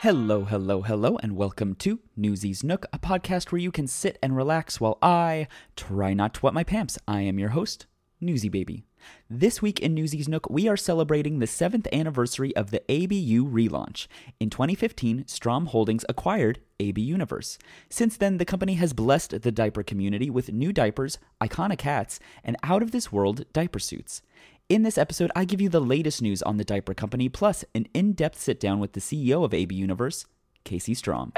Hello, hello, hello, and welcome to Newsy's Nook, a podcast where you can sit and relax while I try not to wet my pants. I am your host, Newsy Baby. This week in Newsy's Nook, we are celebrating the 7th anniversary of the ABU relaunch. In 2015, Strom Holdings acquired AB Universe. Since then, the company has blessed the diaper community with new diapers, iconic hats, and out-of-this-world diaper suits. In this episode, I give you the latest news on the diaper company, plus an in-depth sit-down with the CEO of AB Universe, Casey Strom.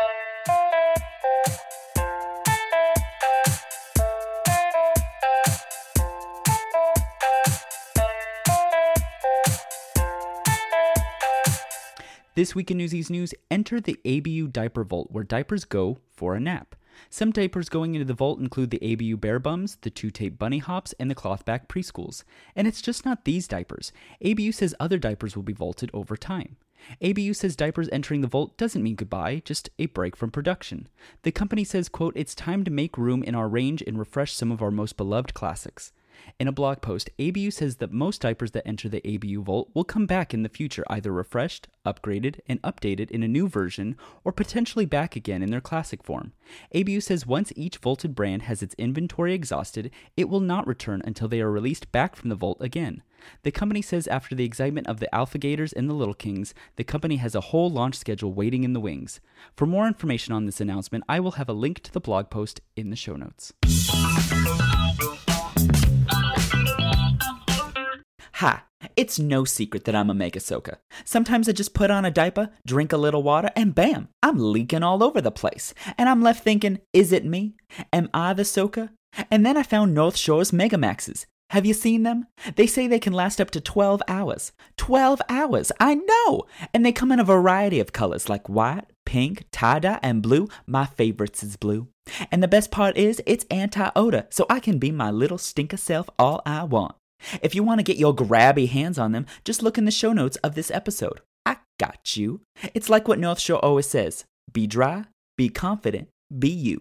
This week in Newsy's News, enter the ABU Diaper Vault, where diapers go for a nap. Some diapers going into the vault include the ABU Bear Bums, the 2-Tape Bunny Hops, and the Clothback Preschools. And it's just not these diapers. ABU says other diapers will be vaulted over time. ABU says diapers entering the vault doesn't mean goodbye, just a break from production. The company says, quote, "It's time to make room in our range and refresh some of our most beloved classics." In a blog post, ABU says that most diapers that enter the ABU vault will come back in the future, either refreshed, upgraded, and updated in a new version, or potentially back again in their classic form. ABU says once each vaulted brand has its inventory exhausted, it will not return until they are released back from the vault again. The company says after the excitement of the Alpha Gators and the Little Kings, the company has a whole launch schedule waiting in the wings. For more information on this announcement, I will have a link to the blog post in the show notes. Ha! It's no secret that I'm a mega soaker. Sometimes I just put on a diaper, drink a little water, and bam, I'm leaking all over the place. And I'm left thinking, is it me? Am I the soaker? And then I found North Shore's Mega Maxes. Have you seen them? They say they can last up to 12 hours. 12 hours! I know! And they come in a variety of colors like white, pink, tie-dye, and blue. My favorites is blue. And the best part is it's anti-odor, so I can be my little stinker self all I want. If you want to get your grabby hands on them, just look in the show notes of this episode. I got you. It's like what North Shore always says. Be dry, be confident, be you.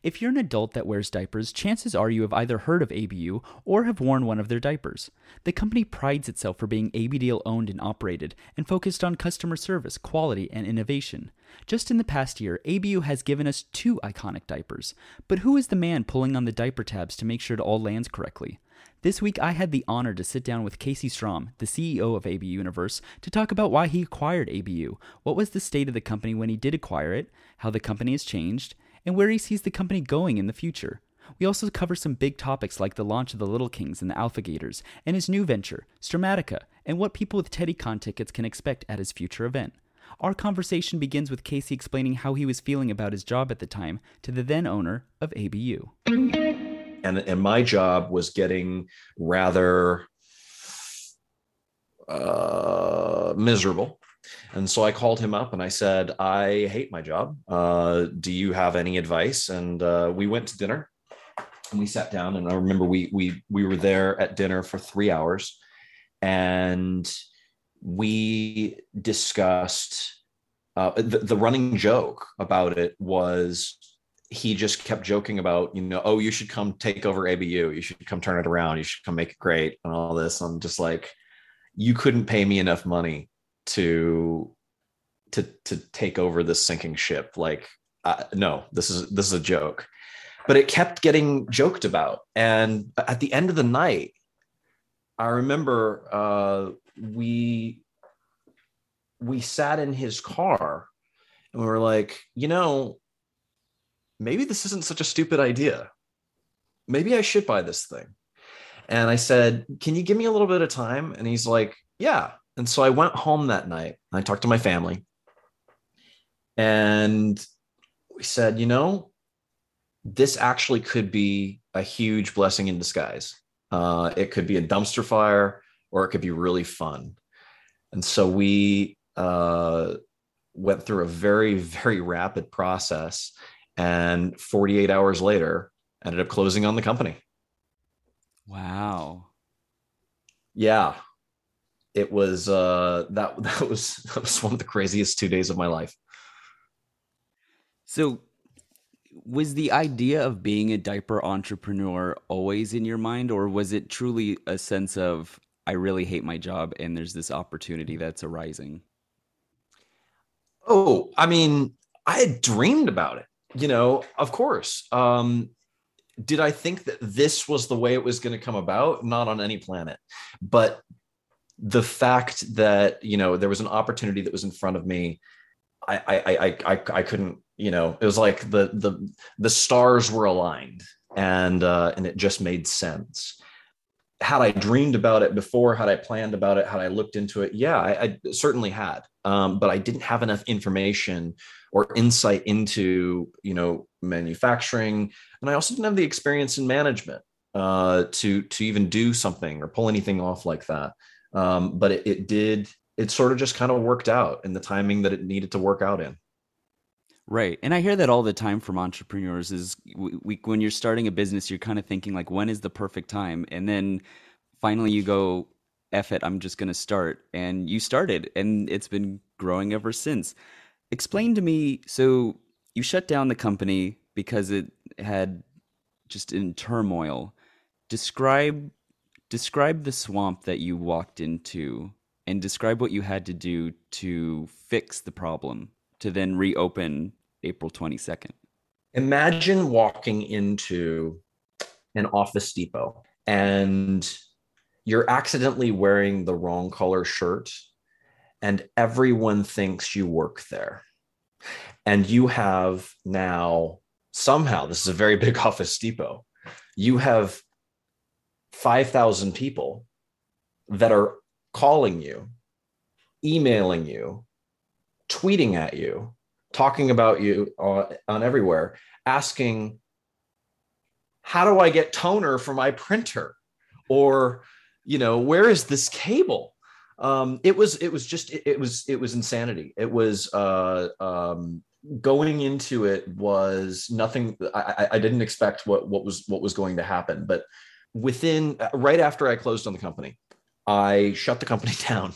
If you're an adult that wears diapers, chances are you have either heard of ABU or have worn one of their diapers. The company prides itself for being ABDL owned and operated and focused on customer service, quality, and innovation. Just in the past year, ABU has given us 2 iconic diapers. But who is the man pulling on the diaper tabs to make sure it all lands correctly? This week, I had the honor to sit down with Casey Strom, the CEO of AB Universe, to talk about why he acquired ABU, what was the state of the company when he did acquire it, how the company has changed, and where he sees the company going in the future. We also cover some big topics like the launch of the Little Kings and the Alpha Gators, and his new venture, Stromatica, and what people with TeddyCon tickets can expect at his future event. Our conversation begins with Casey explaining how he was feeling about his job at the time to the then owner of ABU. And my job was getting rather miserable. And so I called him up and I said, I hate my job. Do you have any advice? And we went to dinner and we sat down, and I remember we were there at dinner for 3 hours and we discussed the running joke about it was he just kept joking about, you know, oh, you should come take over ABU. You should come turn it around. You should come make it great and all this. I'm just like, you couldn't pay me enough money to take over this sinking ship. Like, no, this is a joke. But it kept getting joked about. And at the end of the night, I remember we sat in his car and we were like, you know, maybe this isn't such a stupid idea. Maybe I should buy this thing. And I said, can you give me a little bit of time? And he's like, yeah. And so I went home that night and I talked to my family and we said, you know, this actually could be a huge blessing in disguise. It could be a dumpster fire or it could be really fun. And so we went through a very, very rapid process and 48 hours later ended up closing on the company. Wow. Yeah. It was, that was one of the craziest 2 days of my life. So was the idea of being a diaper entrepreneur always in your mind, or was it truly a sense of, I really hate my job and there's this opportunity that's arising? Oh, I mean, I had dreamed about it, you know, of course. Did I think that this was the way it was going to come about? Not on any planet. But the fact that, you know, there was an opportunity that was in front of me, I couldn't, you know, it was like the stars were aligned and it just made sense. Had I dreamed about it before, had I planned about it, had I looked into it? Yeah, I certainly had. But I didn't have enough information or insight into, you know, manufacturing. And I also didn't have the experience in management to even do something or pull anything off like that. But it sort of just kind of worked out in the timing that it needed to work out in. Right. And I hear that all the time from entrepreneurs is when you're starting a business, you're kind of thinking like, when is the perfect time? And then finally you go, F it, I'm just going to start. And you started and it's been growing ever since. Explain to me, so you shut down the company because it had just in turmoil. Describe the swamp that you walked into and describe what you had to do to fix the problem to then reopen April 22nd. Imagine walking into an Office Depot and you're accidentally wearing the wrong color shirt and everyone thinks you work there. And you have now, somehow, this is a very big Office Depot, you have 5,000 people that are calling you, emailing you, tweeting at you, talking about you on everywhere, asking, how do I get toner for my printer? Or, you know, where is this cable? It was insanity. It was, going into it was nothing. I didn't expect what was going to happen, but right after I closed on the company, I shut the company down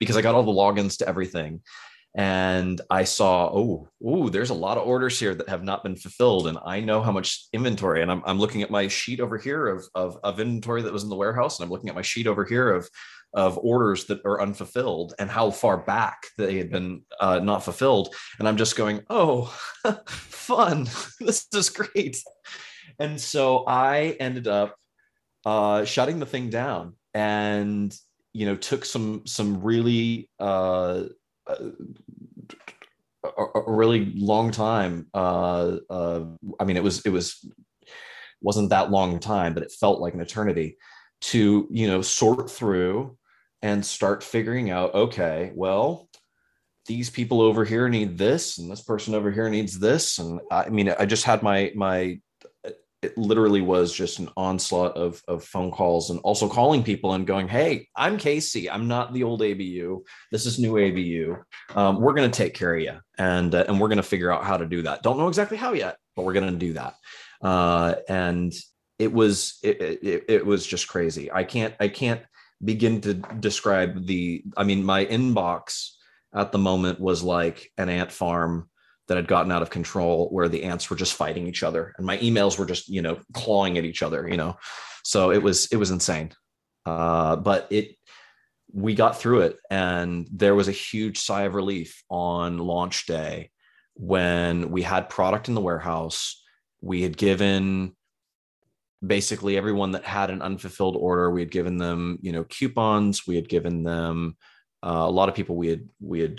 because I got all the logins to everything. And I saw, there's a lot of orders here that have not been fulfilled. And I know how much inventory, and I'm looking at my sheet over here of inventory that was in the warehouse. And I'm looking at my sheet over here of orders that are unfulfilled and how far back they had been not fulfilled. And I'm just going, oh, fun. This is great. And so I ended up shutting the thing down and, you know, took some really, a really long time. I mean, it wasn't that long time, but it felt like an eternity to, you know, sort through and start figuring out, okay, well, these people over here need this, and this person over here needs this. And I mean, I just had it literally was just an onslaught of phone calls and also calling people and going, hey, I'm Casey. I'm not the old ABU. This is new ABU. We're going to take care of you. And we're going to figure out how to do that. Don't know exactly how yet, but we're going to do that. And it was just crazy. I can't begin to describe my inbox at the moment was like an ant farm that had gotten out of control, where the ants were just fighting each other. And my emails were just, you know, clawing at each other, you know? So it was insane. But we got through it, and there was a huge sigh of relief on launch day when we had product in the warehouse. We had given basically everyone that had an unfulfilled order, we had given them, you know, coupons. We had given them, a lot of people we had given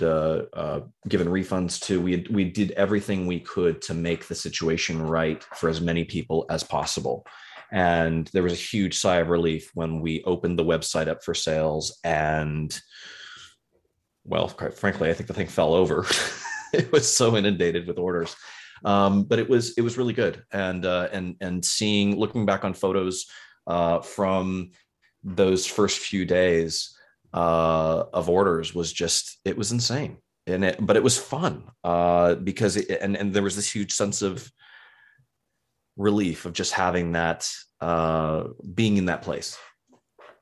refunds to. We did everything we could to make the situation right for as many people as possible. And there was a huge sigh of relief when we opened the website up for sales and well, quite frankly, I think the thing fell over. It was so inundated with orders. But it was really good. And looking back on photos from those first few days of orders was just, it was insane. But it was fun because and there was this huge sense of relief of just having that, being in that place.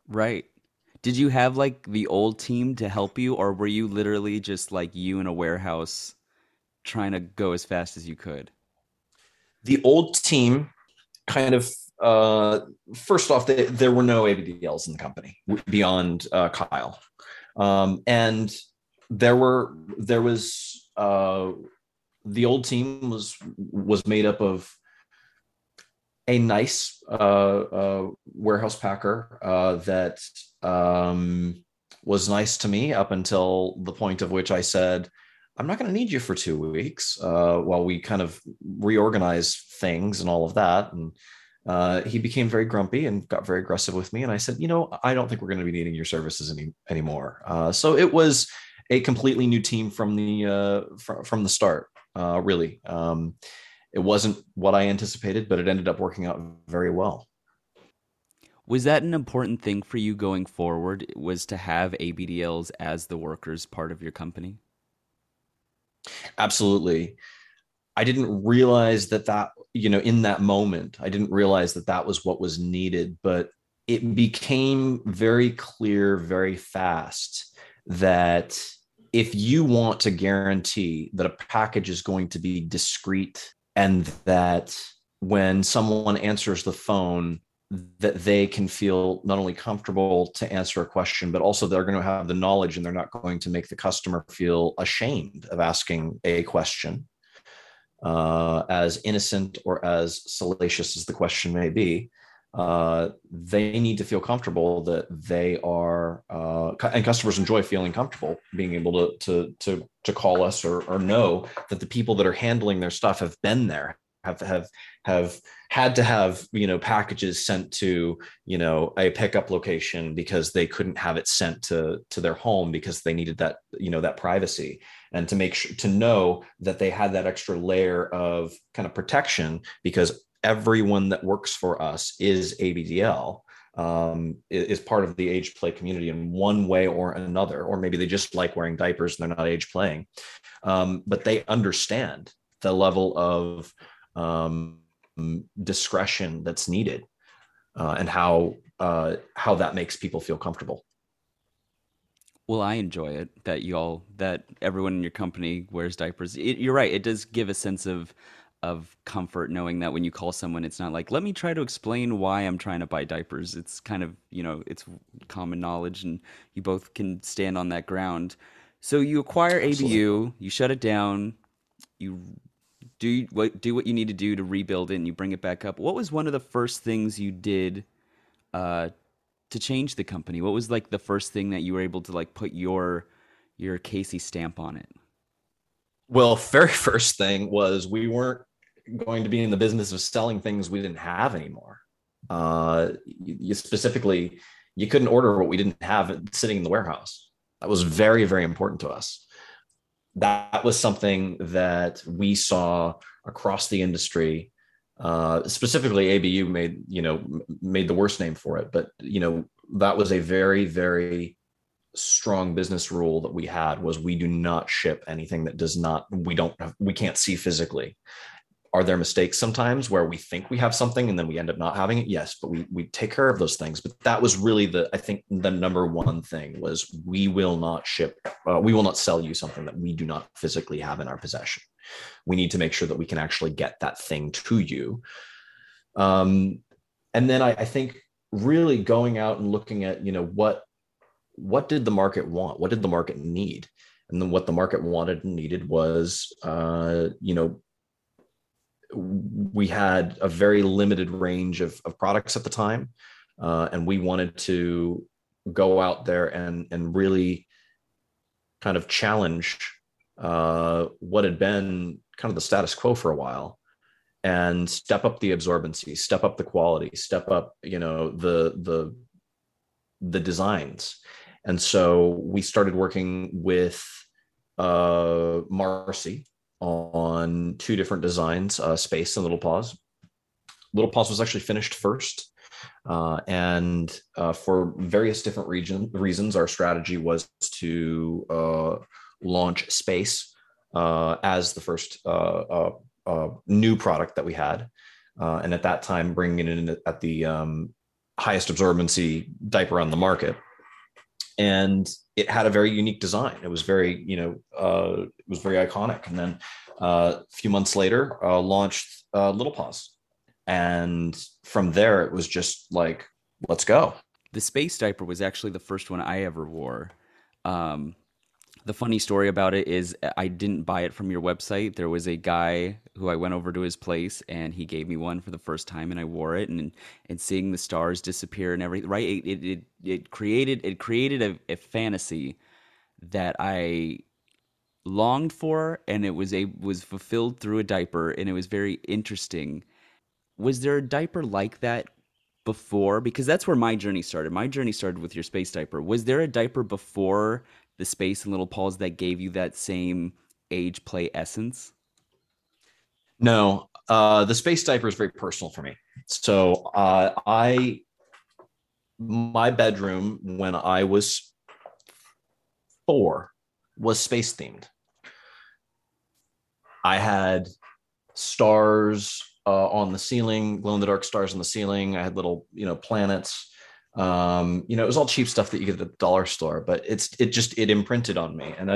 Right. Did you have like the old team to help you, or were you literally just like you in a warehouse trying to go as fast as you could? The old team kind of, first off, there were no ABDLs in the company beyond Kyle. And there was the old team was made up of a nice warehouse packer that was nice to me up until the point of which I said, I'm not going to need you for 2 weeks while we kind of reorganize things and all of that. And he became very grumpy and got very aggressive with me. And I said, I don't think we're going to be needing your services anymore. So it was a completely new team from the from the start, really. It wasn't what I anticipated, but it ended up working out very well. Was that an important thing for you going forward, was to have ABDLs as the workers part of your company? Absolutely. I didn't realize that, in that moment, I didn't realize that was what was needed, but it became very clear very fast that if you want to guarantee that a package is going to be discreet and that when someone answers the phone, that they can feel not only comfortable to answer a question, but also they're going to have the knowledge and they're not going to make the customer feel ashamed of asking a question, as innocent or as salacious as the question may be. They need to feel comfortable that they are, and customers enjoy feeling comfortable being able to call us or know that the people that are handling their stuff have been there, have had to have, packages sent to, a pickup location because they couldn't have it sent to their home because they needed that, that privacy, and to make sure to know that they had that extra layer of kind of protection because everyone that works for us is ABDL, is part of the age play community in one way or another, or maybe they just like wearing diapers and they're not age playing. But they understand the level of, discretion that's needed, and how that makes people feel comfortable. Well, I enjoy it that everyone in your company wears diapers. You're right. It does give a sense of comfort knowing that when you call someone, it's not like, let me try to explain why I'm trying to buy diapers. It's kind of, it's common knowledge and you both can stand on that ground. So you acquire Absolutely. ABU, you shut it down, you do what you need to do to rebuild it, and you bring it back up. What was one of the first things you did to change the company? What was like the first thing that you were able to like put your Casey stamp on it? Well, very first thing was we weren't going to be in the business of selling things we didn't have anymore. Specifically, you couldn't order what we didn't have sitting in the warehouse. That was very, very important to us. That was something that we saw across the industry. Specifically, ABU made the worst name for it, but that was a very, very strong business rule that we had, was we do not ship anything that we can't see physically. Are there mistakes sometimes where we think we have something and then we end up not having it? Yes, but we take care of those things. But that was really the number one thing was we will not sell you something that we do not physically have in our possession. We need to make sure that we can actually get that thing to you. And then I think really going out and looking at, what did the market want? What did the market need? And then what the market wanted and needed was, we had a very limited range of products at the time, and we wanted to go out there and really kind of challenge what had been kind of the status quo for a while, and step up the absorbency, step up the quality, step up the designs, And so we started working with Marcy on two different designs, Space and Little Paws. Little Paws was actually finished first. And for various different reasons, our strategy was to launch Space as the first new product that we had. And at that time, bringing it in at the highest absorbency diaper on the market. And it had a very unique design. It was very, it was very iconic. And then a few months later, launched Little Paws. And from there, it was just like, let's go. The Space diaper was actually the first one I ever wore. The funny story about it is I didn't buy it from your website. There was a guy who I went over to his place and he gave me one for the first time, and I wore it, and seeing the stars disappear and everything, right? It created a fantasy that I longed for, and it was fulfilled through a diaper, and it was very interesting. Was there a diaper like that before? Because that's where my journey started. My journey started with your Space diaper. Was there a diaper before the Space and Little Paws that gave you that same age play essence? No, the Space diaper is very personal for me. So my bedroom when I was 4 was space themed. I had stars on the ceiling, glow-in-the-dark stars on the ceiling. I had little, planets. It was all cheap stuff that you get at the dollar store, but it just imprinted on me. And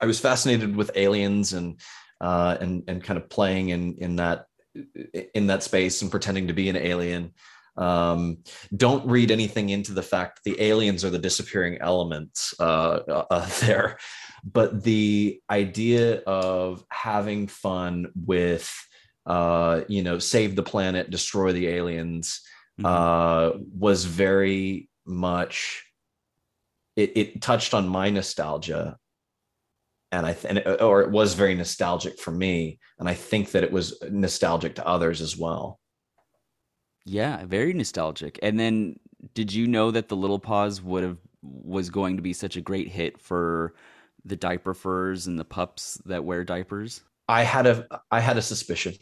I was fascinated with aliens and kind of playing in that space and pretending to be an alien. Don't read anything into the fact that the aliens are the disappearing elements there, but the idea of having fun with save the planet, destroy the aliens, was very much, it touched on my nostalgia, and it was very nostalgic for me. And I think that it was nostalgic to others as well. Yeah. Very nostalgic. And then did you know that the Little Paws was going to be such a great hit for the diaper furs and the pups that wear diapers? I had a suspicion.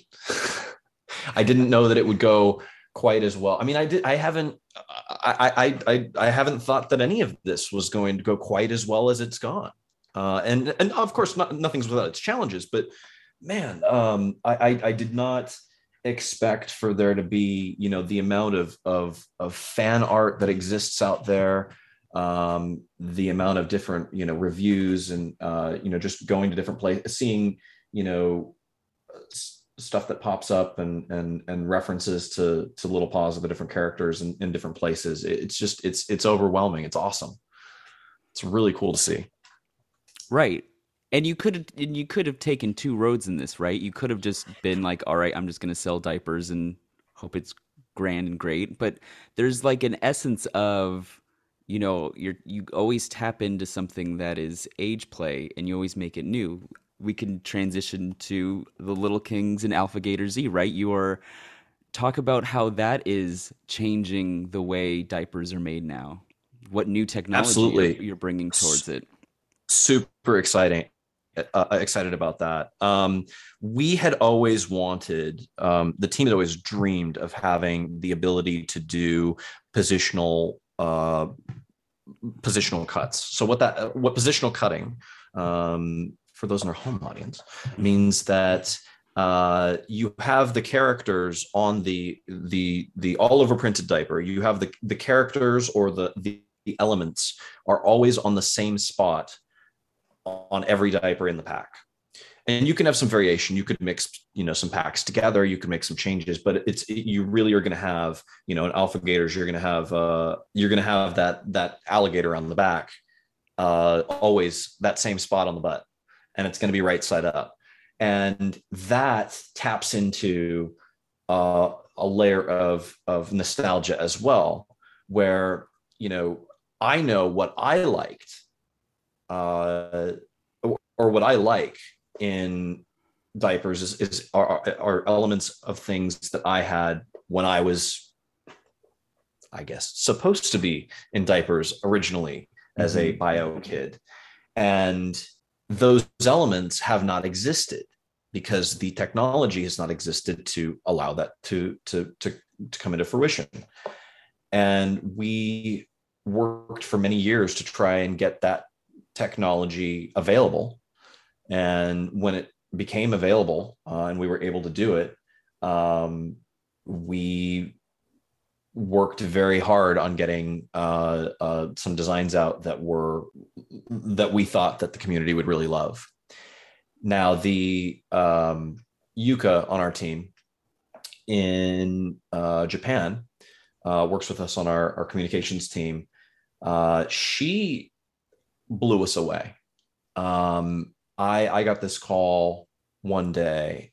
I didn't know that it would go quite as well. I mean, I haven't thought that any of this was going to go quite as well as it's gone. And of course, nothing's without its challenges, but man, I did not expect for there to be, the amount of fan art that exists out there. The amount of different, reviews and, just going to different places, seeing, stuff that pops up and references to Little Paws of the different characters in different places. It's overwhelming. It's awesome. It's really cool to see. Right. And you could have taken two roads in this, right? You could have just been like, all right, I'm just going to sell diapers and hope it's grand and great. But there's like an essence of, you always tap into something that is age play, and you always make it new. We can transition to the Little Kings and Alphigator Z, right? Talk about how that is changing the way diapers are made now. What new technology you're bringing towards it? Super exciting. Excited about that. We had always wanted, the team had always dreamed of having the ability to do positional cuts. So what positional cutting, for those in our home audience, means that you have the characters on the all over printed diaper. You have the characters or the elements are always on the same spot on every diaper in the pack. And you can have some variation. You could mix, some packs together. You can make some changes, but you really are going to have, in Alphigators, you're going to have that alligator on the back, always that same spot on the butt. And it's going to be right side up. And that taps into a layer of nostalgia as well, where, I know what I liked or what I like in diapers are elements of things that I had when I was, I guess, supposed to be in diapers originally. as a bio kid. And those elements have not existed because the technology has not existed to allow that to come into fruition. And we worked for many years to try and get that technology available. And when it became available and we were able to do it, we worked very hard on getting some designs out that we thought that the community would really love. Now, the Yuka on our team in Japan works with us on our communications team. She blew us away. I got this call one day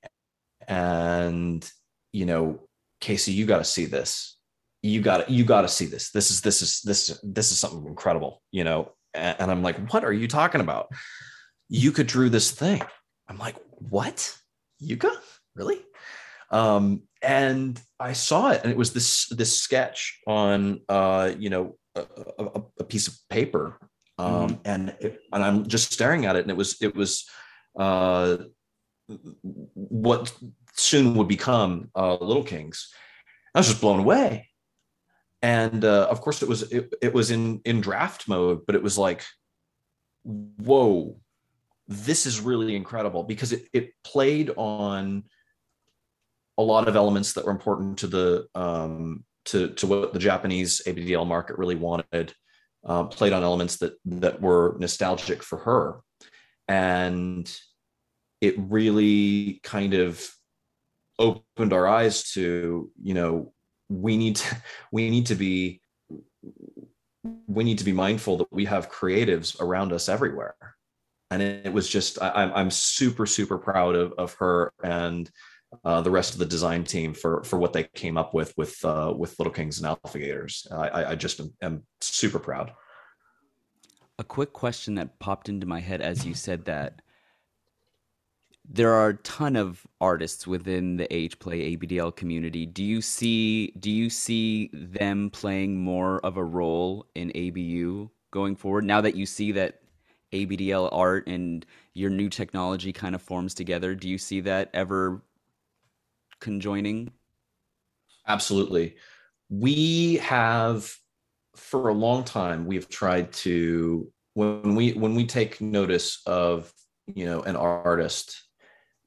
and, you know, Casey, you got to see this. You got to see this. This is something incredible, you know? And I'm like, what are you talking about? Yuka drew this thing. I'm like, what? Yuka? Really? And I saw it, and it was this sketch on, you know, a piece of paper. And I'm just staring at it. And it was what soon would become Little Kings. I was just blown away. And of course it was in draft mode, but it was like, whoa, this is really incredible, because it played on a lot of elements that were important to the to what the Japanese ABDL market really wanted, played on elements that were nostalgic for her. And it really kind of opened our eyes to, you know, we need to be mindful that we have creatives around us everywhere. And it was just, I'm super, super proud of her and the rest of the design team for what they came up with Little Kings and Alphagators. I just am super proud. A quick question that popped into my head as you said that. There are a ton of artists within the Age Play ABDL community. Do you see them playing more of a role in ABU going forward, now that you see that ABDL art and your new technology kind of forms together? Do you see that ever conjoining? Absolutely. We have, for a long time, we've tried to, when we take notice of, you know, an artist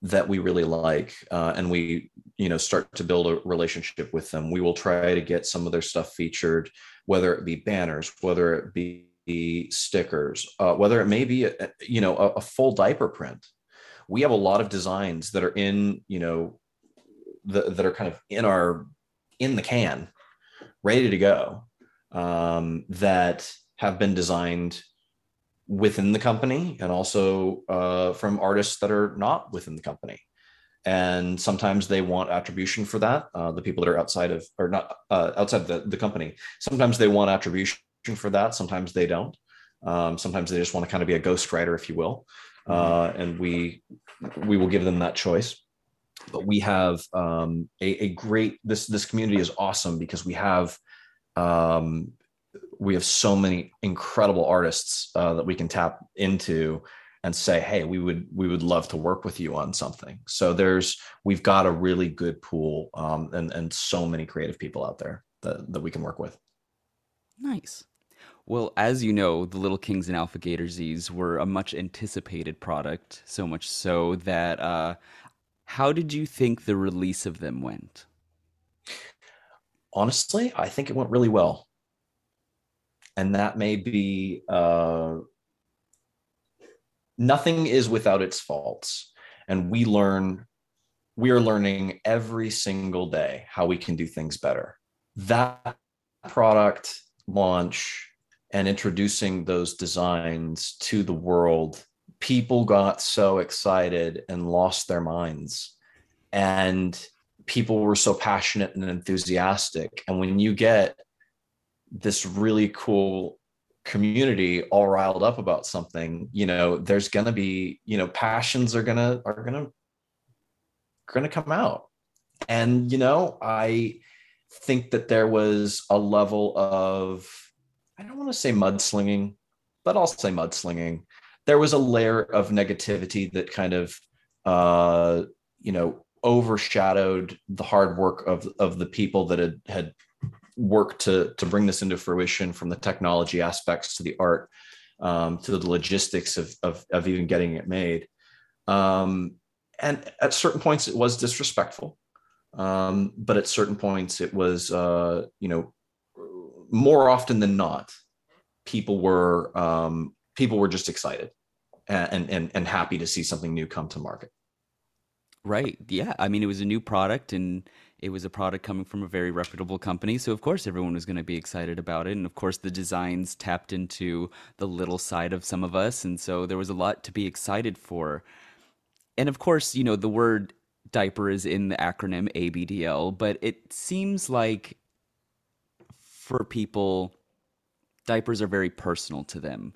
that we really like, and we, you know, start to build a relationship with them, we will try to get some of their stuff featured, whether it be banners, whether it be stickers, whether it may be, a full diaper print. We have a lot of designs that are in, you know, that are kind of in the can, ready to go, that have been designed within the company and also from artists that are not within the company. And sometimes they want attribution for that. The people that are outside the company, sometimes they want attribution for that. Sometimes they don't. Sometimes they just want to kind of be a ghostwriter, if you will. And we will give them that choice. But we have a great, this community is awesome because we have, so many incredible artists that we can tap into and say, hey, we would love to work with you on something. So we've got a really good pool and so many creative people out there that we can work with. Nice. Well, as you know, the Little Kings and Alphagators Z's were a much anticipated product, so much so that how did you think the release of them went? Honestly, I think it went really well. And that may be, nothing is without its faults. And we are learning every single day how we can do things better. That product launch and introducing those designs to the world, people got so excited and lost their minds. And people were so passionate and enthusiastic. And when you get this really cool community all riled up about something, you know, there's going to be, you know, passions are going to come out. And, you know, I think that there was a level of, I don't want to say mudslinging, but I'll say mudslinging. There was a layer of negativity that kind of, overshadowed the hard work of the people that had worked to bring this into fruition, from the technology aspects to the art, to the logistics of even getting it made. And at certain points it was disrespectful. But at certain points it was, more often than not, people were just excited and happy to see something new come to market. Right. Yeah. I mean, it was a new product, and it was a product coming from a very reputable company. So of course everyone was going to be excited about it. And of course the designs tapped into the little side of some of us. And so there was a lot to be excited for. And of course, the word diaper is in the acronym ABDL, but it seems like for people, diapers are very personal to them.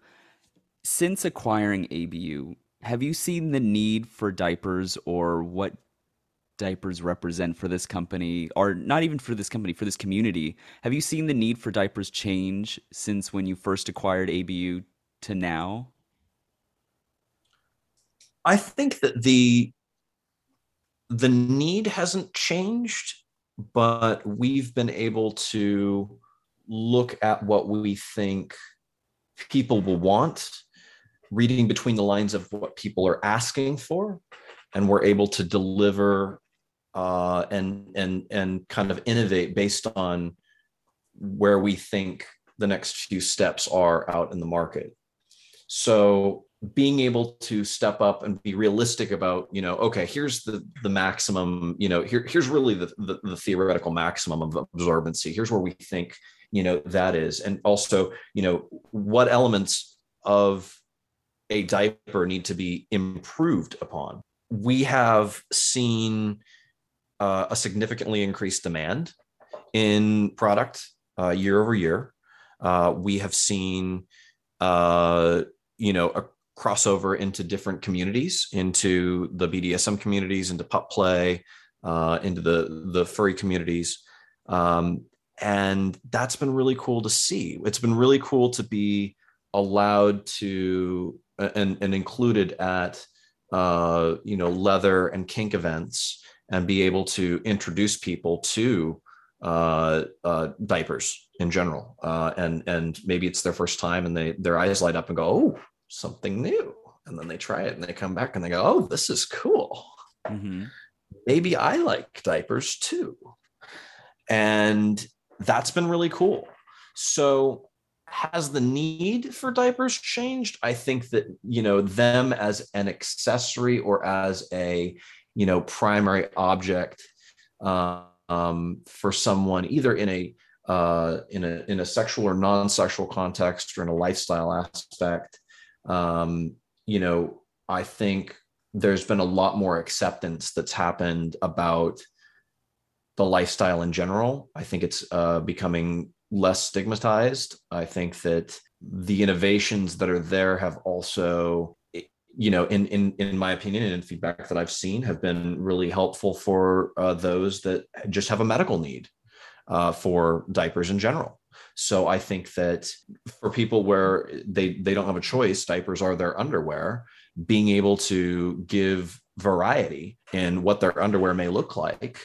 Since acquiring ABU, have you seen the need for diapers, or what diapers represent for this company, or not even for this company, for this community? Have you seen the need for diapers change since when you first acquired ABU to now? I think that the need hasn't changed, but we've been able to look at what we think people will want, reading between the lines of what people are asking for, and we're able to deliver and kind of innovate based on where we think the next few steps are out in the market. So being able to step up and be realistic about, okay, here's the maximum, here's really the theoretical maximum of absorbency. Here's where we think, that is. And also, what elements of a diaper need to be improved upon. We have seen a significantly increased demand in product year over year. We have seen, a crossover into different communities, into the BDSM communities, into pup play, into the furry communities. And that's been really cool to see. It's been really cool to be allowed to and included at, leather and kink events, and be able to introduce people to diapers in general. And maybe it's their first time and their eyes light up and go, oh, something new. And then they try it and they come back and they go, oh, this is cool. Mm-hmm. Maybe I like diapers too. And that's been really cool. So has the need for diapers changed? I think that, them as an accessory or as a, primary object for someone, either in a sexual or non-sexual context or in a lifestyle aspect, I think there's been a lot more acceptance that's happened about the lifestyle in general. I think it's becoming less stigmatized. I think that the innovations that are there have also, in my opinion and in feedback that I've seen, have been really helpful for those that just have a medical need for diapers in general. So I think that for people where they don't have a choice, diapers are their underwear, being able to give variety in what their underwear may look like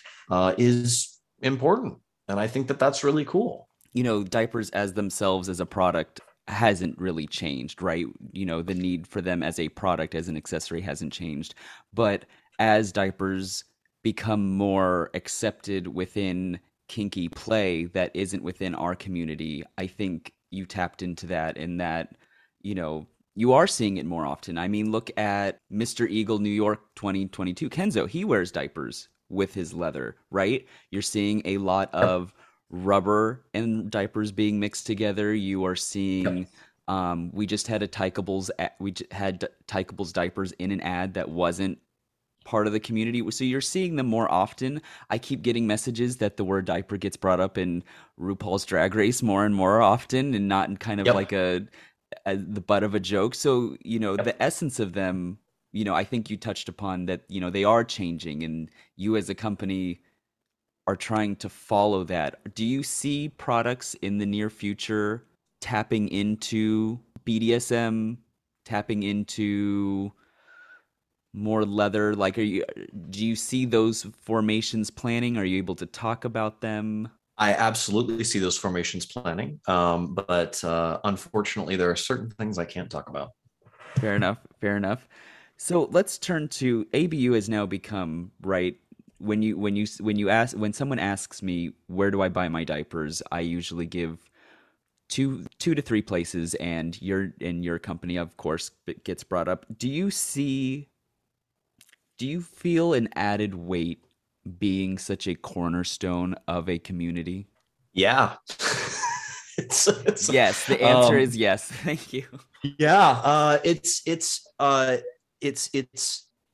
is important. And I think that that's really cool. Diapers as themselves as a product hasn't really changed, right? The need for them as a product, as an accessory, hasn't changed. But as diapers become more accepted within kinky play that isn't within our community, I think you tapped into that, and that, you are seeing it more often. I mean, look at Mr. Eagle New York 2022, Kenzo. He wears diapers with his leather, right? You're seeing a lot of rubber and diapers being mixed together. You are seeing, we just had Tykables diapers in an ad that wasn't part of the community. So you're seeing them more often. I keep getting messages that the word diaper gets brought up in RuPaul's Drag Race more and more often, and not in kind of like the butt of a joke. So, the essence of them, I think you touched upon that, they are changing, and you as a company are trying to follow that. Do you see products in the near future tapping into BDSM, tapping into more leather? Like, do you see those formations planning? Are you able to talk about them? I absolutely see those formations planning, but unfortunately, there are certain things I can't talk about. Fair enough. Fair enough. So let's turn to ABU has now become, right, when someone asks me, where do I buy my diapers? I usually give two to three places, and your company, of course, gets brought up. Do you feel an added weight being such a cornerstone of a community? Yeah. Yes. The answer is yes. Thank you. Yeah. It's a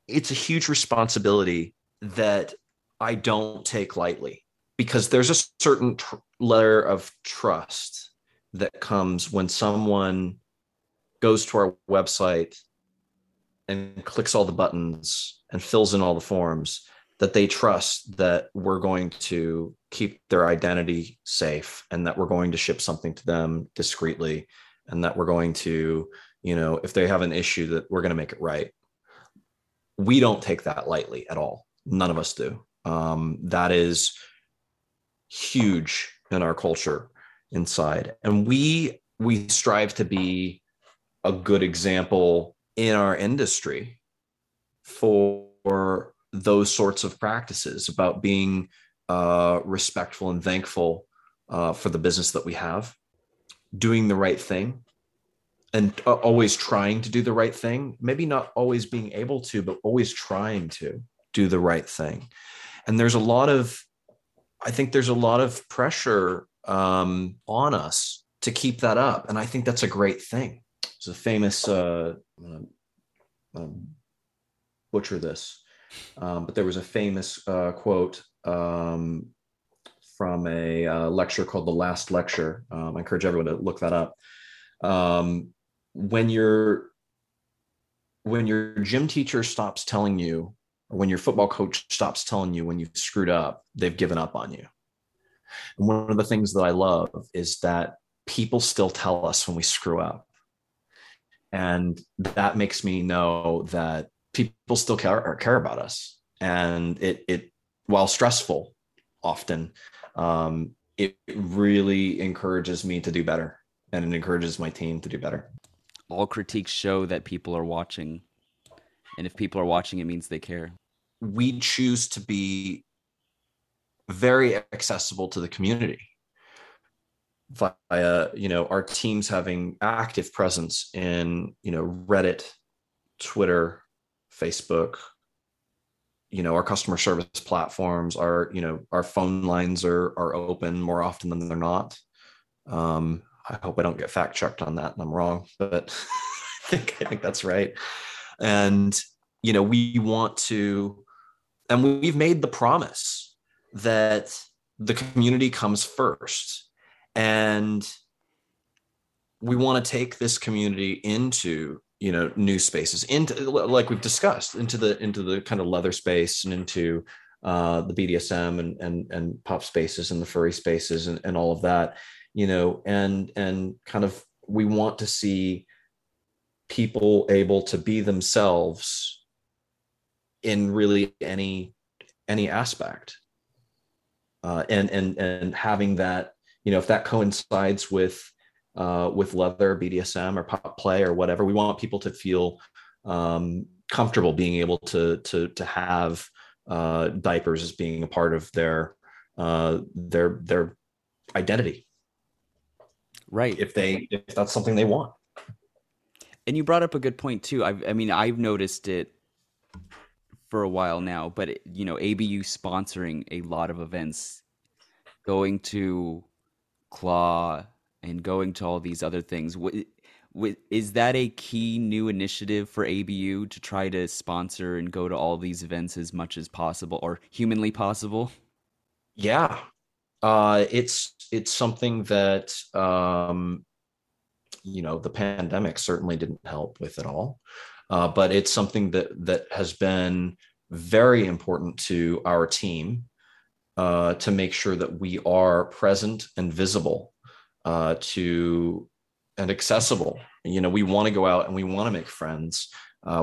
huge responsibility that I don't take lightly, because there's a certain layer of trust that comes when someone goes to our website and clicks all the buttons and fills in all the forms, that they trust that we're going to keep their identity safe, and that we're going to ship something to them discreetly, and that we're going to, if they have an issue, that we're going to make it right. We don't take that lightly at all. None of us do. That is huge in our culture inside. And we strive to be a good example in our industry for those sorts of practices, about being respectful and thankful for the business that we have, doing the right thing, and always trying to do the right thing. Maybe not always being able to, but always trying to do the right thing. And I think there's a lot of pressure on us to keep that up. And I think that's a great thing. It's a famous, butcher this. But there was a famous quote from a lecture called The Last Lecture. I encourage everyone to look that up. When your gym teacher stops telling you, or when your football coach stops telling you when you've screwed up, they've given up on you. And one of the things that I love is that people still tell us when we screw up. And that makes me know that people still care about us, and it while stressful often, it really encourages me to do better, and it encourages my team to do better. All critiques show that people are watching, and if people are watching, it means they care. We choose to be very accessible to the community via, our teams having active presence in, Reddit, Twitter, Facebook, our customer service platforms, our phone lines are open more often than they're not. I hope I don't get fact checked on that and I'm wrong, but I think that's right. And, we want to, and we've made the promise that the community comes first, and we want to take this community into new spaces, into, like we've discussed, into the kind of leather space, and into the BDSM and pop spaces and the furry spaces and all of that, and kind of, we want to see people able to be themselves in really any aspect, and having that, if that coincides with leather, BDSM, or pop play, or whatever, we want people to feel comfortable being able to have diapers as being a part of their identity. Right. If that's something they want. And you brought up a good point too. I've noticed it for a while now, but ABU sponsoring a lot of events, going to CLAW, and going to all these other things. Is that a key new initiative for ABU, to try to sponsor and go to all these events as much as possible, or humanly possible? Yeah. It's something that, the pandemic certainly didn't help with at all. But it's something that has been very important to our team, to make sure that we are present and visible, to and accessible You know, we want to go out and we want to make friends.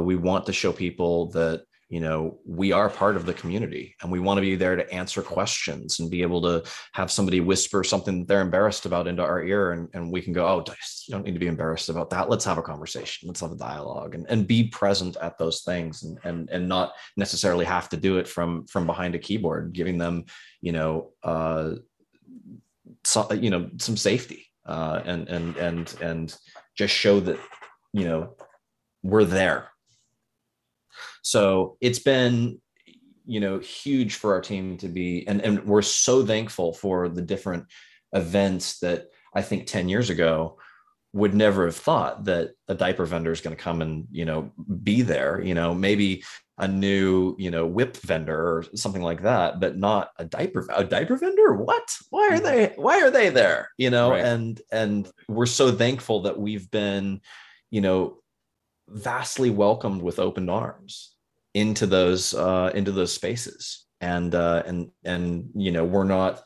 We want to show people that, you know, we are part of the community, and we want to be there to answer questions and be able to have somebody whisper something that they're embarrassed about into our ear, and we can go, oh, you don't need to be embarrassed about that. Let's have a conversation. Let's have a dialogue, and be present at those things, and not necessarily have to do it from behind a keyboard, giving them, some safety, and just show that, you know, we're there. So it's been, you know, huge for our team to be, and we're so thankful for the different events that I think 10 years ago would never have thought that a diaper vendor is going to come and, you know, be there, you know, maybe a new, you know, whip vendor or something like that, but not a diaper vendor. What, why are they there? You know, right. And we're so thankful that we've been, you know, vastly welcomed with open arms into those spaces, and you know, we're not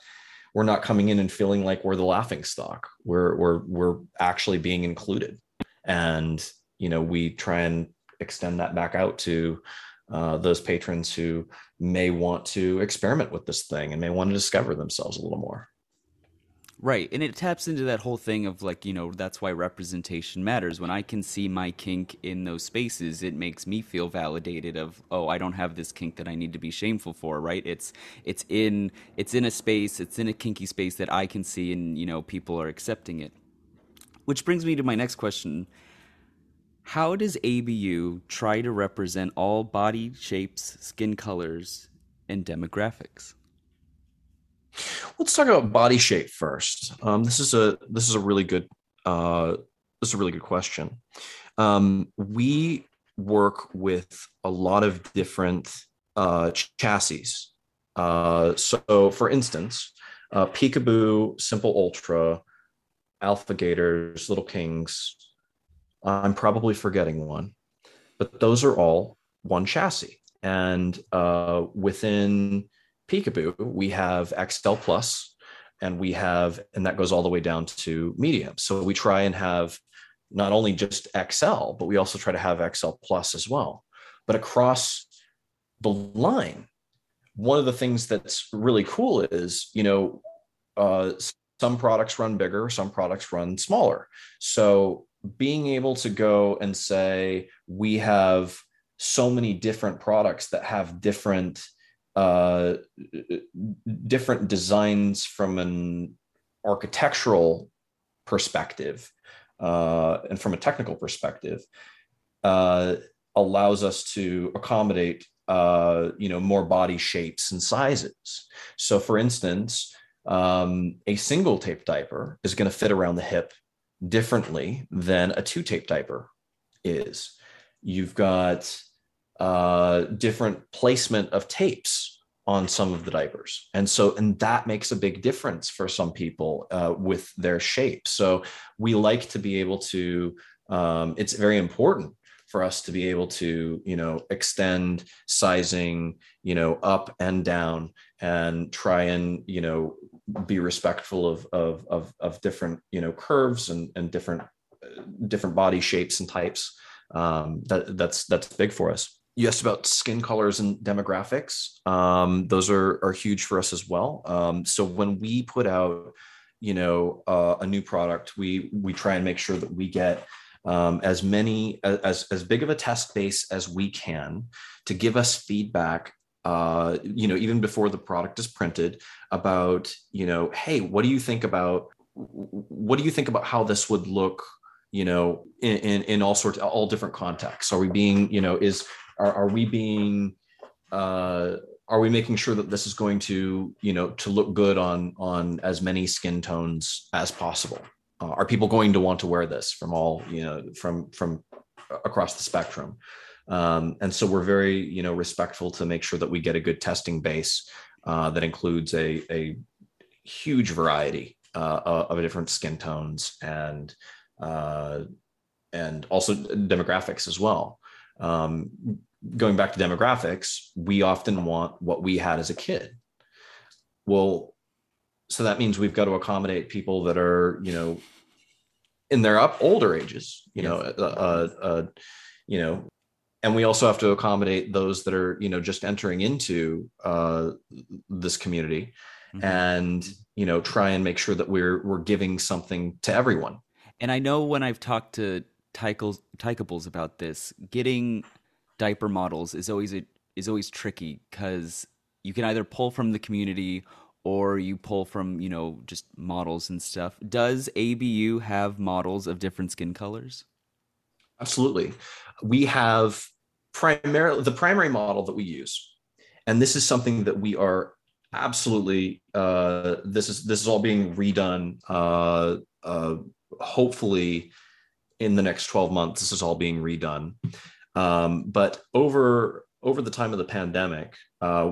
coming in and feeling like we're the laughing stock. We're actually being included, and you know, we try and extend that back out to those patrons who may want to experiment with this thing and may want to discover themselves a little more. Right. And it taps into that whole thing of like, you know, that's why representation matters. When I can see my kink in those spaces, it makes me feel validated of, oh, I don't have this kink that I need to be shameful for. Right. It's in a space. It's in a kinky space that I can see, and, you know, people are accepting it, which brings me to my next question. How does ABU try to represent all body shapes, skin colors, and demographics? Let's talk about body shape first. This is a really good question. We work with a lot of different chassis. So, for instance, Peekaboo, Simple Ultra, Alpha Gators, Little Kings. I'm probably forgetting one, but those are all one chassis. And within Peekaboo, we have XL Plus, and we have, and that goes all the way down to medium. So we try and have not only just XL, but we also try to have XL Plus as well. But across the line, one of the things that's really cool is, you know, some products run bigger, some products run smaller. So being able to go and say, we have so many different products that have different designs from an architectural perspective and from a technical perspective allows us to accommodate, you know, more body shapes and sizes. So for instance, a single tape diaper is going to fit around the hip differently than a two tape diaper is. You've got different placement of tapes on some of the diapers. And that makes a big difference for some people with their shape. So we like to be able to, it's very important for us to be able to, you know, extend sizing, you know, up and down, and try and, you know, be respectful of different, you know, curves and different body shapes and types. That's big for us. You asked about skin colors and demographics. Those are huge for us as well. So when we put out, you know, a new product, we try and make sure that we get as many as big of a test base as we can to give us feedback. You know, even before the product is printed, about, you know, hey, what do you think about how this would look, you know, in all different contexts? Are we being, you know, are we making sure that this is going to, you know, to look good on as many skin tones as possible? Are people going to want to wear this from all, you know, from across the spectrum? And so we're very, you know, respectful to make sure that we get a good testing base that includes a huge variety of different skin tones and also demographics as well. Going back to demographics, we often want what we had as a kid. Well, so that means we've got to accommodate people that are, you know, in their older ages, you know, you know, and we also have to accommodate those that are, you know, just entering into this community, mm-hmm. and, you know, try and make sure that we're giving something to everyone. And I know when I've talked to Tykables about this, getting diaper models is always tricky, because you can either pull from the community or you pull from, you know, just models and stuff. Does ABU have models of different skin colors? Absolutely. We have the primary model that we use, and this is something that we are absolutely, this is all being redone, hopefully in the next 12 months, this is all being redone. But over the time of the pandemic,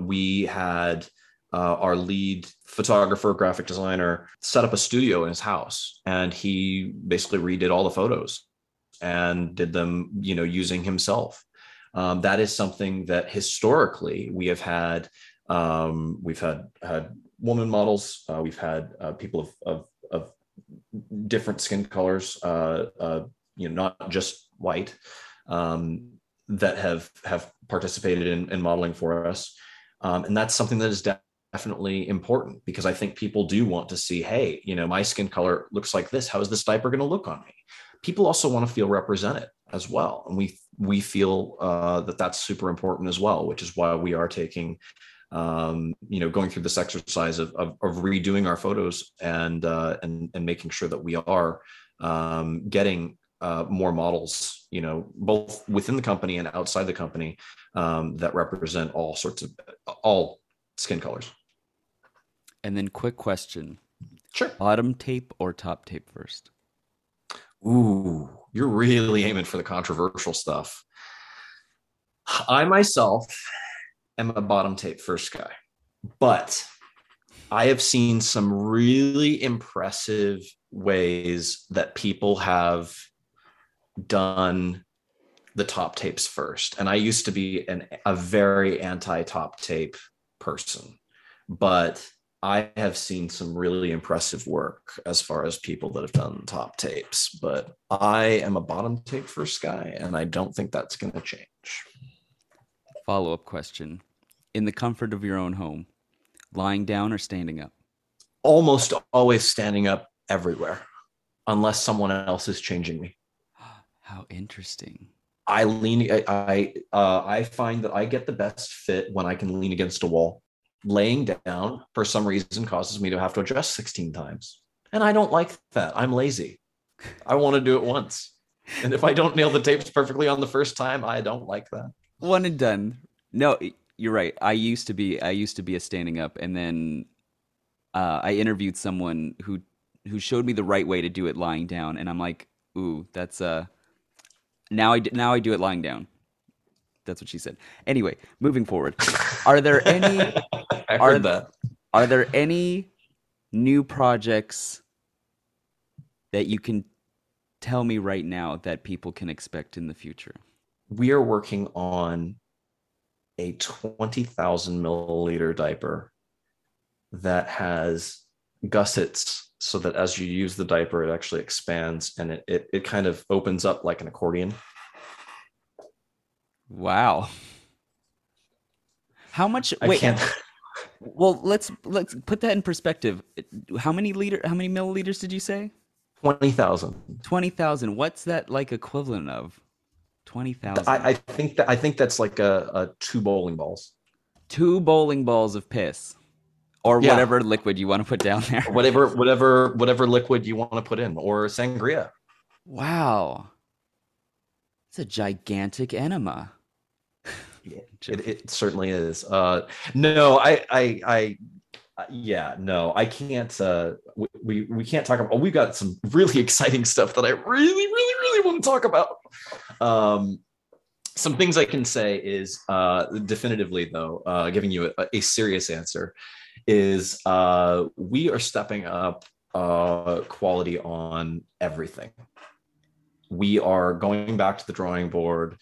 we had our lead photographer, graphic designer, set up a studio in his house, and he basically redid all the photos and did them, you know, using himself. That is something that historically we have had. We've had woman models. We've had people of different skin colors, you know, not just white, that have participated in modeling for us. And that's something that is definitely important, because I think people do want to see, hey, you know, my skin color looks like this. How is this diaper going to look on me? People also want to feel represented as well. And we feel that that's super important as well, which is why we are taking, you know, going through this exercise of redoing our photos and making sure that we are getting more models, you know, both within the company and outside the company, that represent all sorts of all skin colors. And then quick question. Sure. Bottom tape or top tape first? Ooh, you're really aiming for the controversial stuff. I myself am a bottom tape first guy, but I have seen some really impressive ways that people have done the top tapes first. And I used to be a very anti-top tape person, but I have seen some really impressive work as far as people that have done top tapes, but I am a bottom tape first guy, and I don't think that's going to change. Follow-up question. In the comfort of your own home, lying down or standing up? Almost always standing up everywhere, unless someone else is changing me. How interesting. I find that I get the best fit when I can lean against a wall. Laying down, for some reason, causes me to have to adjust 16 times. And I don't like that. I'm lazy. I want to do it once. And if I don't nail the tapes perfectly on the first time, I don't like that. One and done. No, you're right. I used to be a standing up. And then I interviewed someone who showed me the right way to do it lying down. And I'm like, ooh, that's now I do it lying down. That's what she said. Anyway, moving forward. Are there any new projects that you can tell me right now that people can expect in the future? We are working on a 20,000 milliliter diaper that has gussets so that as you use the diaper, it actually expands and it kind of opens up like an accordion. Wow. How much? Wait. Well, let's put that in perspective. How many milliliters did you say? 20,000. 20,000. What's that like equivalent of? 20,000. I think that's like a 2 bowling balls. 2 bowling balls of piss, or yeah, whatever liquid you want to put down there. Whatever liquid you want to put in, or sangria. Wow. It's a gigantic enema. It certainly is. I can't. We can't talk about. Oh, we've got some really exciting stuff that I really want to talk about. Some things I can say is definitively, though, giving you a serious answer, is we are stepping up quality on everything. We are going back to the drawing board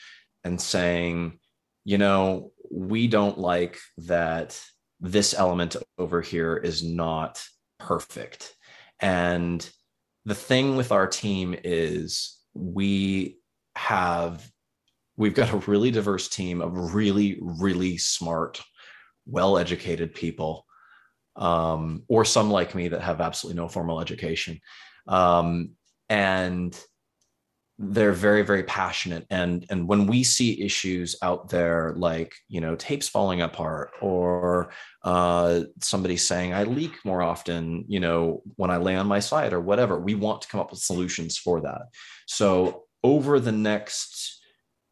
and saying, you know, we don't like that this element over here is not perfect. And the thing with our team is we've got a really diverse team of really, really smart, well-educated people, or some like me that have absolutely no formal education. And they're very, very passionate. And when we see issues out there, like, you know, tapes falling apart, or somebody saying, I leak more often, you know, when I lay on my side or whatever, we want to come up with solutions for that. So over the next,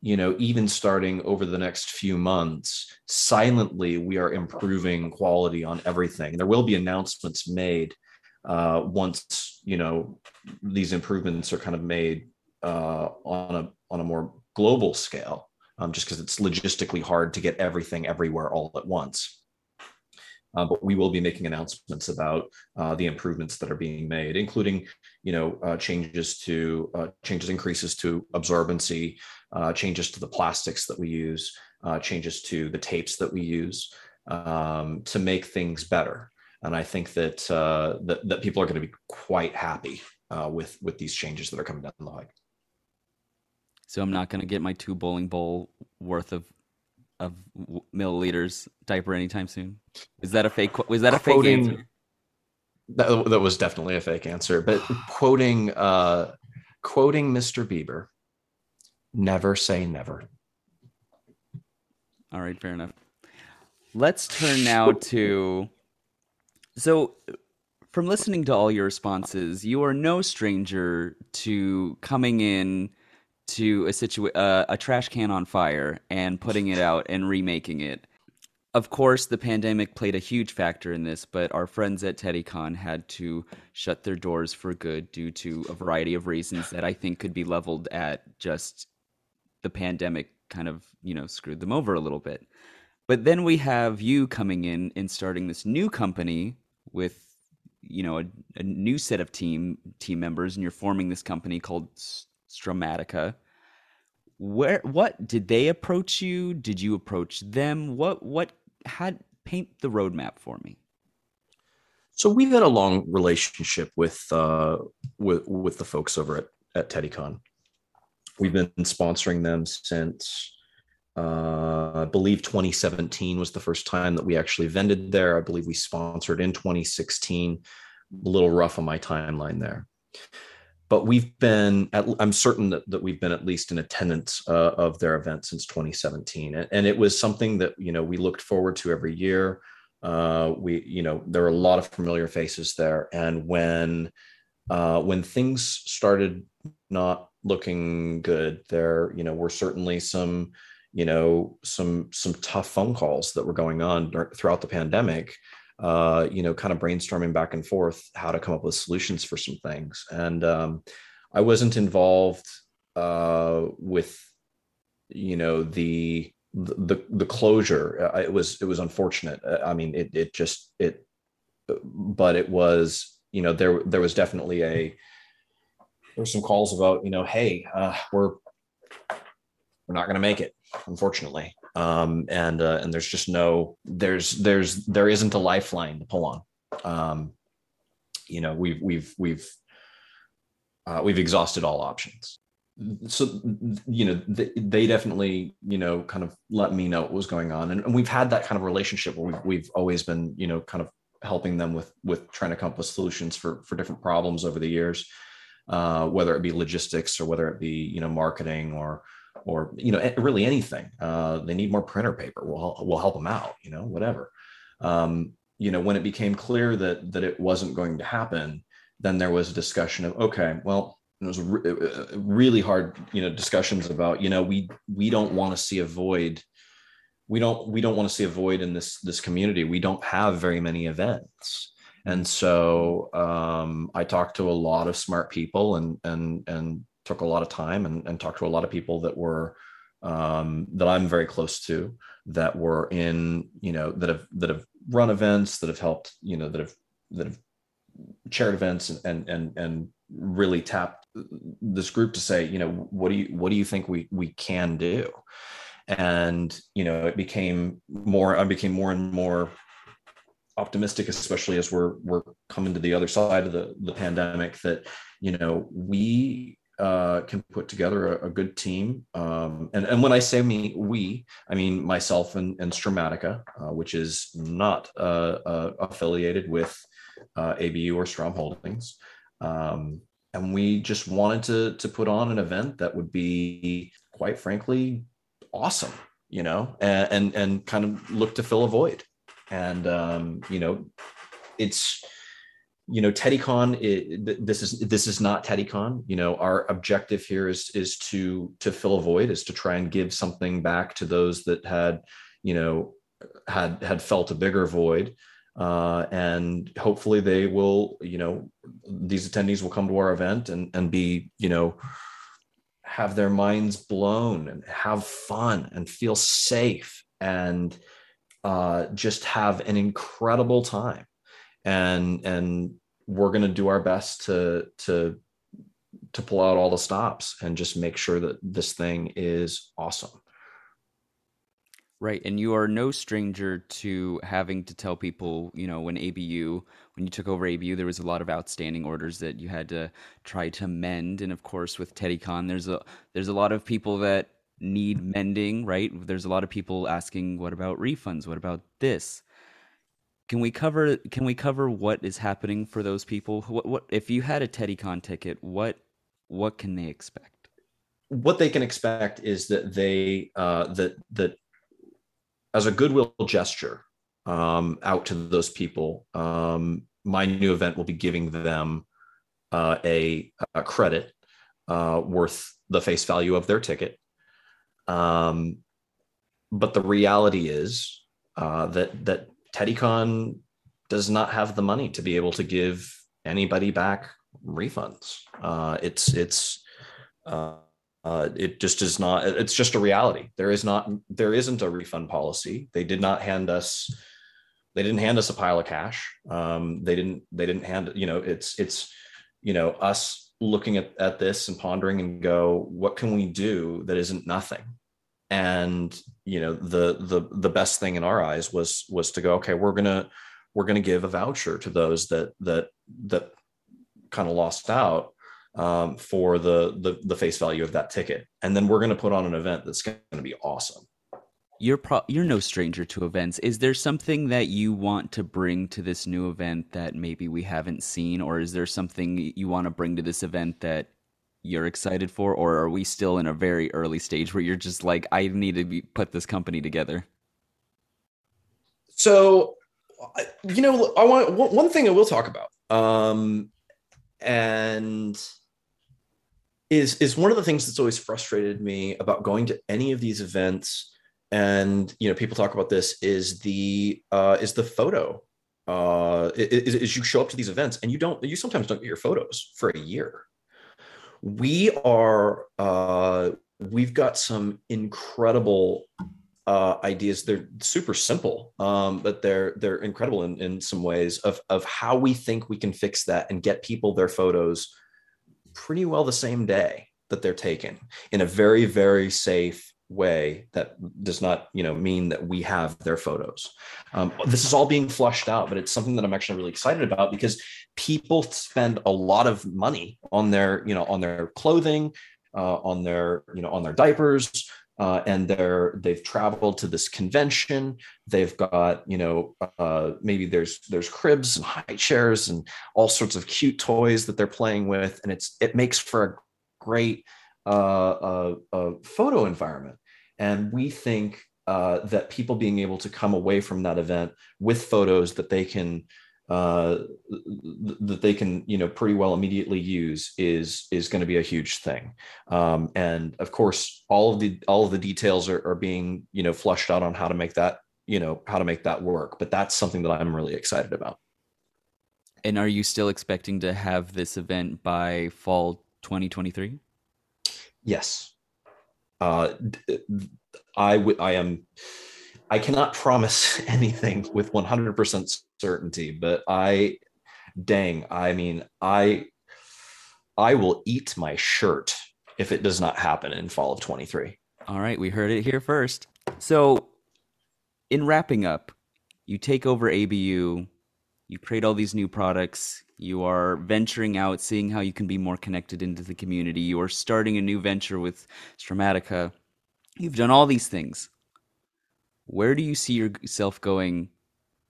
you know, even starting over the next few months, silently, we are improving quality on everything. There will be announcements made once, you know, these improvements are kind of made on a more global scale, just because it's logistically hard to get everything everywhere all at once. But we will be making announcements about the improvements that are being made, including, you know, increases to absorbency, changes to the plastics that we use, changes to the tapes that we use, to make things better. And I think that that people are going to be quite happy with these changes that are coming down the line. So I'm not going to get my 2 bowling bowl worth of milliliters diaper anytime soon. Is that a fake? Was that a fake answer? That was definitely a fake answer. But quoting Mr. Bieber, never say never. All right, fair enough. Let's turn now to. So, from listening to all your responses, you are no stranger to coming in to a trash can on fire and putting it out and remaking it. Of course, the pandemic played a huge factor in this, but our friends at TeddyCon had to shut their doors for good due to a variety of reasons that I think could be leveled at just the pandemic kind of, you know, screwed them over a little bit. But then we have you coming in and starting this new company with, you know, a new set of team members, and you're forming this company called Stromatica. What did they approach you? Did you approach them? Paint the roadmap for me. So we've had a long relationship with the folks over at TeddyCon. We've been sponsoring them since I believe 2017 was the first time that we actually vended there. I believe we sponsored in 2016. A little rough on my timeline there. But I'm certain that we've been at least in attendance of their event since 2017. And it was something that, you know, we looked forward to every year. You know, there were a lot of familiar faces there. And when things started not looking good, there, you know, were certainly some tough phone calls that were going on throughout the pandemic. You know, kind of brainstorming back and forth how to come up with solutions for some things. And I wasn't involved with, you know, the closure. It was unfortunate. I mean, but it was, you know, there was definitely there were some calls about, you know, hey, we're not going to make it, unfortunately. And there's just there isn't a lifeline to pull on. You know, we've exhausted all options. So, you know, they definitely, you know, kind of let me know what was going on. And we've had that kind of relationship where we've always been, you know, kind of helping them with trying to come up with solutions for different problems over the years, whether it be logistics or whether it be, you know, marketing or, you know, really anything. They need more printer paper. We'll help them out, you know, whatever. You know, when it became clear that it wasn't going to happen, then there was a discussion of, okay, well, it was really hard, you know, discussions about, you know, we don't want to see a void. We don't want to see a void in this community. We don't have very many events. And so I talked to a lot of smart people and took a lot of time and talked to a lot of people that were, that I'm very close to, that were in, you know, that have run events, that have helped, you know, that have chaired events and really tapped this group to say, you know, what do you think we can do? And, you know, I became more and more optimistic, especially as we're coming to the other side of the pandemic, that, you know, we can put together a good team. And when I say we, I mean myself and Stromatica, which is not affiliated with ABU or Strom Holdings. And we just wanted to put on an event that would be, quite frankly, awesome, you know, and kind of look to fill a void. And, you know, it's, you know, TeddyCon, this is not TeddyCon. You know, our objective here is to fill a void, is to try and give something back to those that had, you know, had felt a bigger void. And hopefully they will, you know, these attendees will come to our event and be, you know, have their minds blown and have fun and feel safe and just have an incredible time. And we're going to do our best to pull out all the stops and just make sure that this thing is awesome. Right. And you are no stranger to having to tell people, you know, when you took over ABU, there was a lot of outstanding orders that you had to try to mend. And of course, with TeddyCon, there's a lot of people that need mending, right? There's a lot of people asking, what about refunds? What about this? Can we cover what is happening for those people? What if you had a TeddyCon ticket, what can they expect? What they can expect is that they, that as a goodwill gesture out to those people, my new event will be giving them a credit worth the face value of their ticket. But the reality is that TeddyCon does not have the money to be able to give anybody back refunds. It just is not, it's just a reality. There isn't a refund policy. They didn't hand us a pile of cash. They didn't hand, you know, it's, you know, us looking at this and pondering and go, what can we do that isn't nothing? And, you know, the best thing in our eyes was to go, okay, we're going to give a voucher to those that kind of lost out for the face value of that ticket. And then we're going to put on an event that's going to be awesome. You're no stranger to events. Is there something that you want to bring to this new event that maybe we haven't seen, or is there something you want to bring to this event that you're excited for, or are we still in a very early stage where you're just like, I need to put this company together? So, you know, I want one thing I will talk about, and is one of the things that's always frustrated me about going to any of these events. And, you know, people talk about this is the photo, is you show up to these events and you sometimes don't get your photos for a year. We've got some incredible ideas. They're super simple, but they're incredible in some ways of how we think we can fix that and get people their photos pretty well the same day that they're taken in a very, very safe way that does not, you know, mean that we have their photos. This is all being flushed out, but it's something that I'm actually really excited about because people spend a lot of money on their, you know, on their clothing, on their, you know, on their diapers. And they've traveled to this convention. They've got, you know, maybe there's cribs and high chairs and all sorts of cute toys that they're playing with, and it makes for a great photo environment. And we think that people being able to come away from that event with photos that they can you know, pretty well immediately use is going to be a huge thing. And of course, all of the details are being, you know, flushed out on how to make that work. But that's something that I'm really excited about. And are you still expecting to have this event by fall 2023? Yes. I cannot promise anything with 100% certainty, but I will eat my shirt if it does not happen in fall of 23. All right, we heard it here first. So in wrapping up, you take over ABU, you create all these new products, you are venturing out, seeing how you can be more connected into the community, you are starting a new venture with Stromatica. You've done all these things. Where do you see yourself going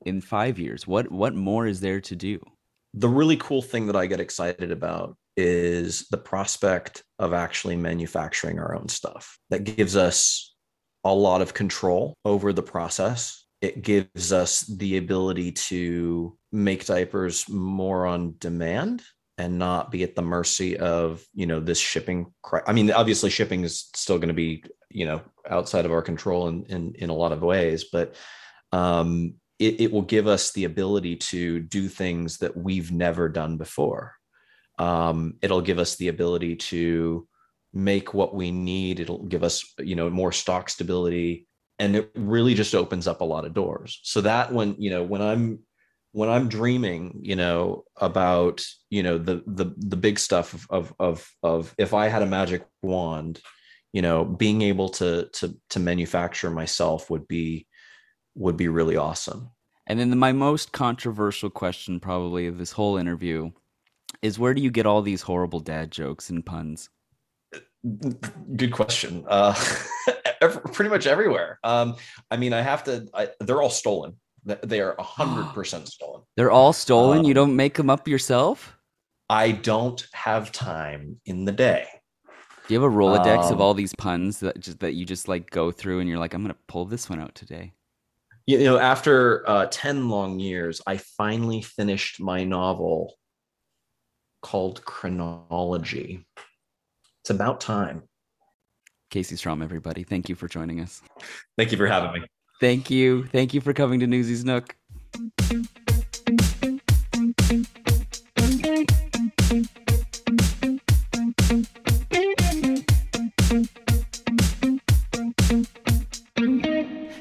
in 5 years? What more is there to do? The really cool thing that I get excited about is the prospect of actually manufacturing our own stuff. That gives us a lot of control over the process. It gives us the ability to make diapers more on demand and not be at the mercy of, you know, this shipping. I mean, obviously shipping is still going to be, you know, outside of our control in a lot of ways, but it will give us the ability to do things that we've never done before. It'll give us the ability to make what we need. It'll give us, you know, more stock stability, and it really just opens up a lot of doors. So that when, you know, when I'm dreaming, you know, about, you know, the big stuff of if I had a magic wand, you know, being able to manufacture myself would be really awesome. And then my most controversial question probably of this whole interview is, where do you get all these horrible dad jokes and puns? Good question. Pretty much everywhere. I mean, they're all stolen. They are 100% stolen. They're all stolen? You don't make them up yourself? I don't have time in the day. Do you have a Rolodex of all these puns that you just like go through and you're like, I'm going to pull this one out today? You know, after 10 long years, I finally finished my novel called Chronology. It's about time. Casey Strom, everybody. Thank you for joining us. Thank you for having me. Thank you. Thank you for coming to Newsy's Nook.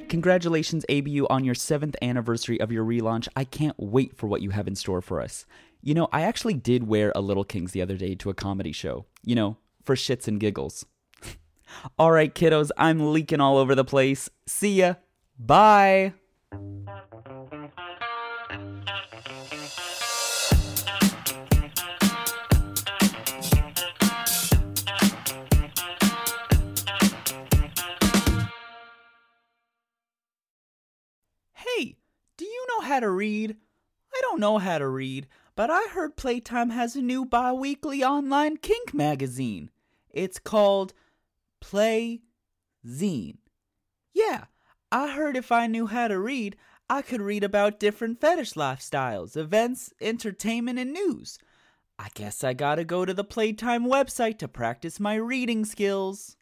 Congratulations, ABU, on your 7th anniversary of your relaunch. I can't wait for what you have in store for us. You know, I actually did wear a Little Kings the other day to a comedy show. You know, for shits and giggles. All right, kiddos, I'm leaking all over the place. See ya. Bye. Hey, do you know how to read? I don't know how to read, but I heard Playtime has a new bi-weekly online kink magazine. It's called Playzine. Yeah, I heard if I knew how to read, I could read about different fetish lifestyles, events, entertainment, and news. I guess I gotta go to the Playtime website to practice my reading skills.